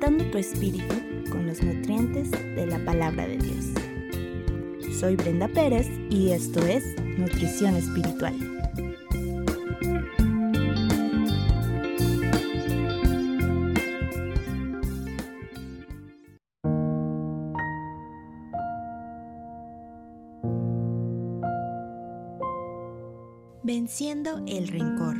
alimentando tu espíritu con los nutrientes de la palabra de Dios. Soy Brenda Pérez y esto es Nutrición Espiritual. Venciendo el rencor.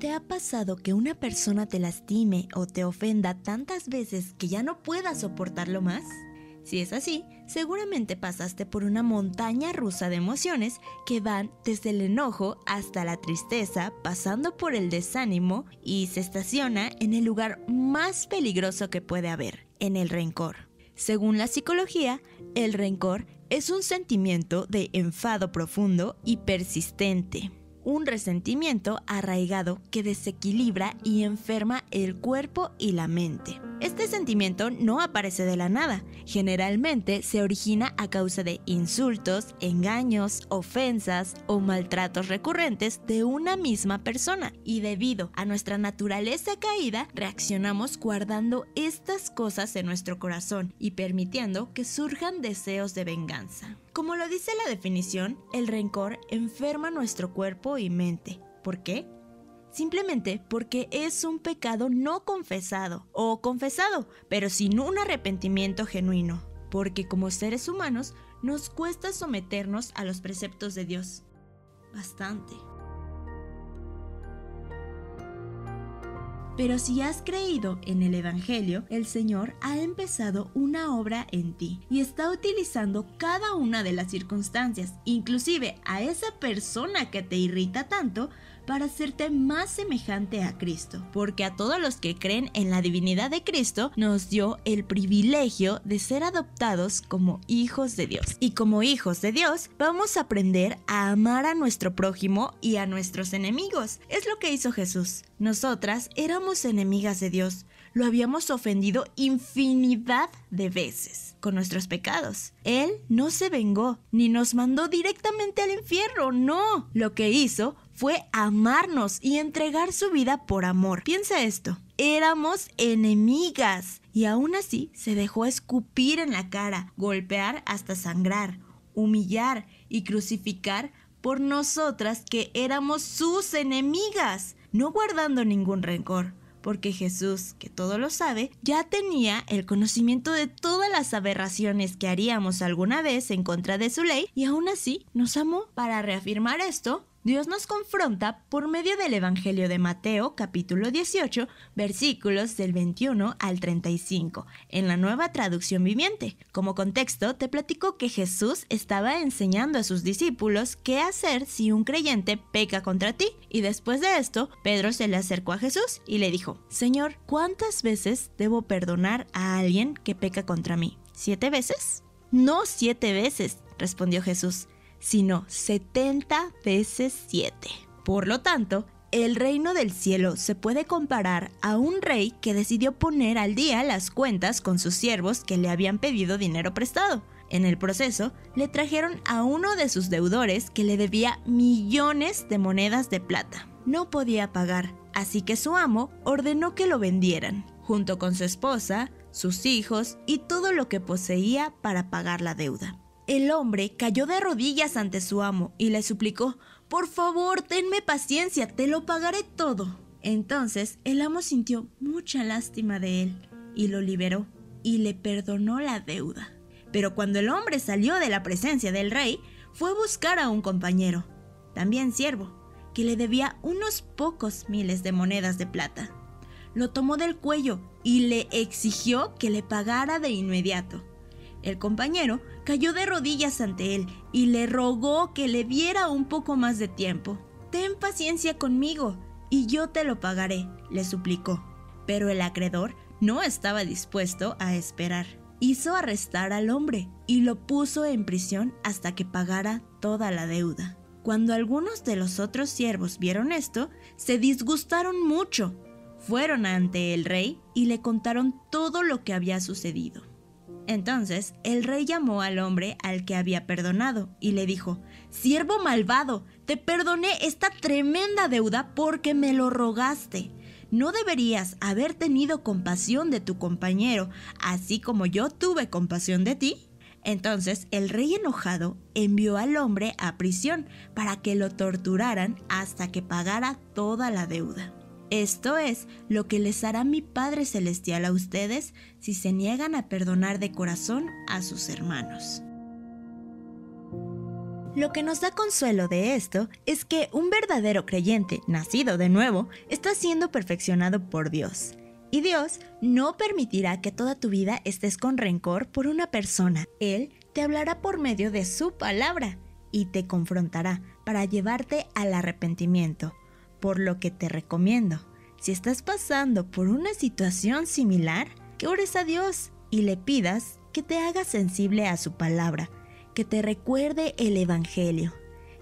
¿Te ha pasado que una persona te lastime o te ofenda tantas veces que ya no puedas soportarlo más? Si es así, seguramente pasaste por una montaña rusa de emociones que van desde el enojo hasta la tristeza, pasando por el desánimo y se estaciona en el lugar más peligroso que puede haber, en el rencor. Según la psicología, el rencor es un sentimiento de enfado profundo y persistente, un resentimiento arraigado que desequilibra y enferma el cuerpo y la mente. Este sentimiento no aparece de la nada, generalmente se origina a causa de insultos, engaños, ofensas o maltratos recurrentes de una misma persona, y debido a nuestra naturaleza caída, reaccionamos guardando estas cosas en nuestro corazón y permitiendo que surjan deseos de venganza. Como lo dice la definición, el rencor enferma nuestro cuerpo y mente. ¿Por qué? Simplemente porque es un pecado no confesado o confesado, pero sin un arrepentimiento genuino, porque como seres humanos nos cuesta someternos a los preceptos de Dios. Bastante. Pero si has creído en el Evangelio, el Señor ha empezado una obra en ti y está utilizando cada una de las circunstancias, inclusive a esa persona que te irrita tanto, para hacerte más semejante a Cristo, porque a todos los que creen en la divinidad de Cristo nos dio el privilegio de ser adoptados como hijos de Dios. Y como hijos de Dios vamos a aprender a amar a nuestro prójimo y a nuestros enemigos. Es lo que hizo Jesús. Nosotras éramos enemigas de Dios. Lo habíamos ofendido infinidad de veces con nuestros pecados. Él no se vengó ni nos mandó directamente al infierno, no. Lo que hizo fue amarnos y entregar su vida por amor. Piensa esto, éramos enemigas y aún así se dejó escupir en la cara, golpear hasta sangrar, humillar y crucificar por nosotras que éramos sus enemigas, no guardando ningún rencor. Porque Jesús, que todo lo sabe, ya tenía el conocimiento de todas las aberraciones que haríamos alguna vez en contra de su ley y aún así nos amó. Para reafirmar esto, Dios nos confronta por medio del Evangelio de Mateo, capítulo 18, versículos del 21 al 35, en la Nueva Traducción Viviente. Como contexto, te platico que Jesús estaba enseñando a sus discípulos qué hacer si un creyente peca contra ti. Y después de esto, Pedro se le acercó a Jesús y le dijo, Señor, ¿cuántas veces debo perdonar a alguien que peca contra mí? ¿7 veces? No 7 veces, respondió Jesús, sino 70 veces 7. Por lo tanto, el reino del cielo se puede comparar a un rey que decidió poner al día las cuentas con sus siervos que le habían pedido dinero prestado. En el proceso, le trajeron a uno de sus deudores que le debía millones de monedas de plata. No podía pagar, así que su amo ordenó que lo vendieran, junto con su esposa, sus hijos y todo lo que poseía para pagar la deuda. El hombre cayó de rodillas ante su amo y le suplicó, «Por favor, tenme paciencia, te lo pagaré todo». Entonces el amo sintió mucha lástima de él y lo liberó y le perdonó la deuda. Pero cuando el hombre salió de la presencia del rey, fue a buscar a un compañero, también siervo, que le debía unos pocos miles de monedas de plata. Lo tomó del cuello y le exigió que le pagara de inmediato. El compañero cayó de rodillas ante él y le rogó que le diera un poco más de tiempo. «Ten paciencia conmigo y yo te lo pagaré», le suplicó. Pero el acreedor no estaba dispuesto a esperar. Hizo arrestar al hombre y lo puso en prisión hasta que pagara toda la deuda. Cuando algunos de los otros siervos vieron esto, se disgustaron mucho. Fueron ante el rey y le contaron todo lo que había sucedido. Entonces el rey llamó al hombre al que había perdonado y le dijo: «Siervo malvado, te perdoné esta tremenda deuda porque me lo rogaste. ¿No deberías haber tenido compasión de tu compañero, así como yo tuve compasión de ti?». Entonces el rey enojado envió al hombre a prisión para que lo torturaran hasta que pagara toda la deuda. Esto es lo que les hará mi Padre Celestial a ustedes si se niegan a perdonar de corazón a sus hermanos. Lo que nos da consuelo de esto es que un verdadero creyente, nacido de nuevo, está siendo perfeccionado por Dios. Y Dios no permitirá que toda tu vida estés con rencor por una persona. Él te hablará por medio de su palabra y te confrontará para llevarte al arrepentimiento. Por lo que te recomiendo, si estás pasando por una situación similar, que ores a Dios y le pidas que te haga sensible a su palabra, que te recuerde el Evangelio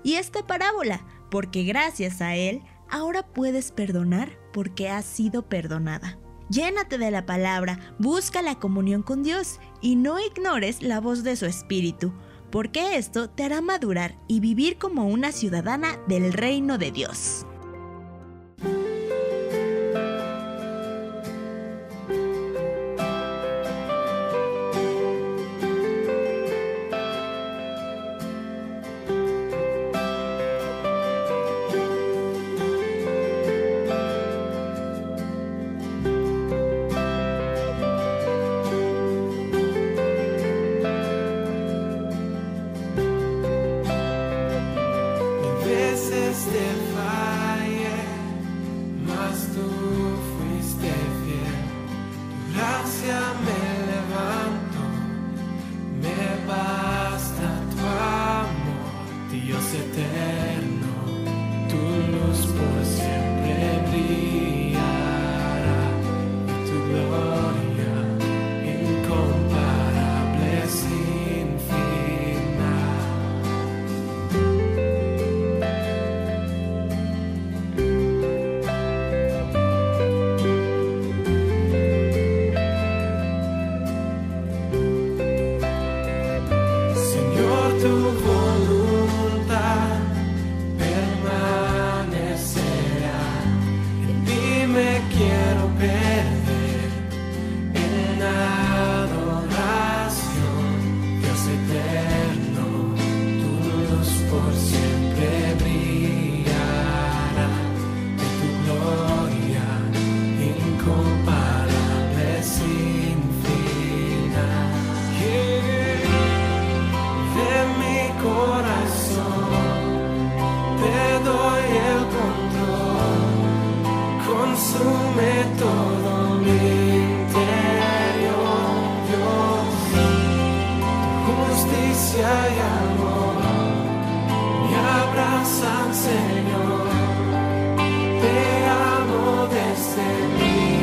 y esta parábola, porque gracias a él ahora puedes perdonar porque has sido perdonada. Llénate de la palabra, busca la comunión con Dios y no ignores la voz de su Espíritu, porque esto te hará madurar y vivir como una ciudadana del reino de Dios. Señor, te amo desde mí.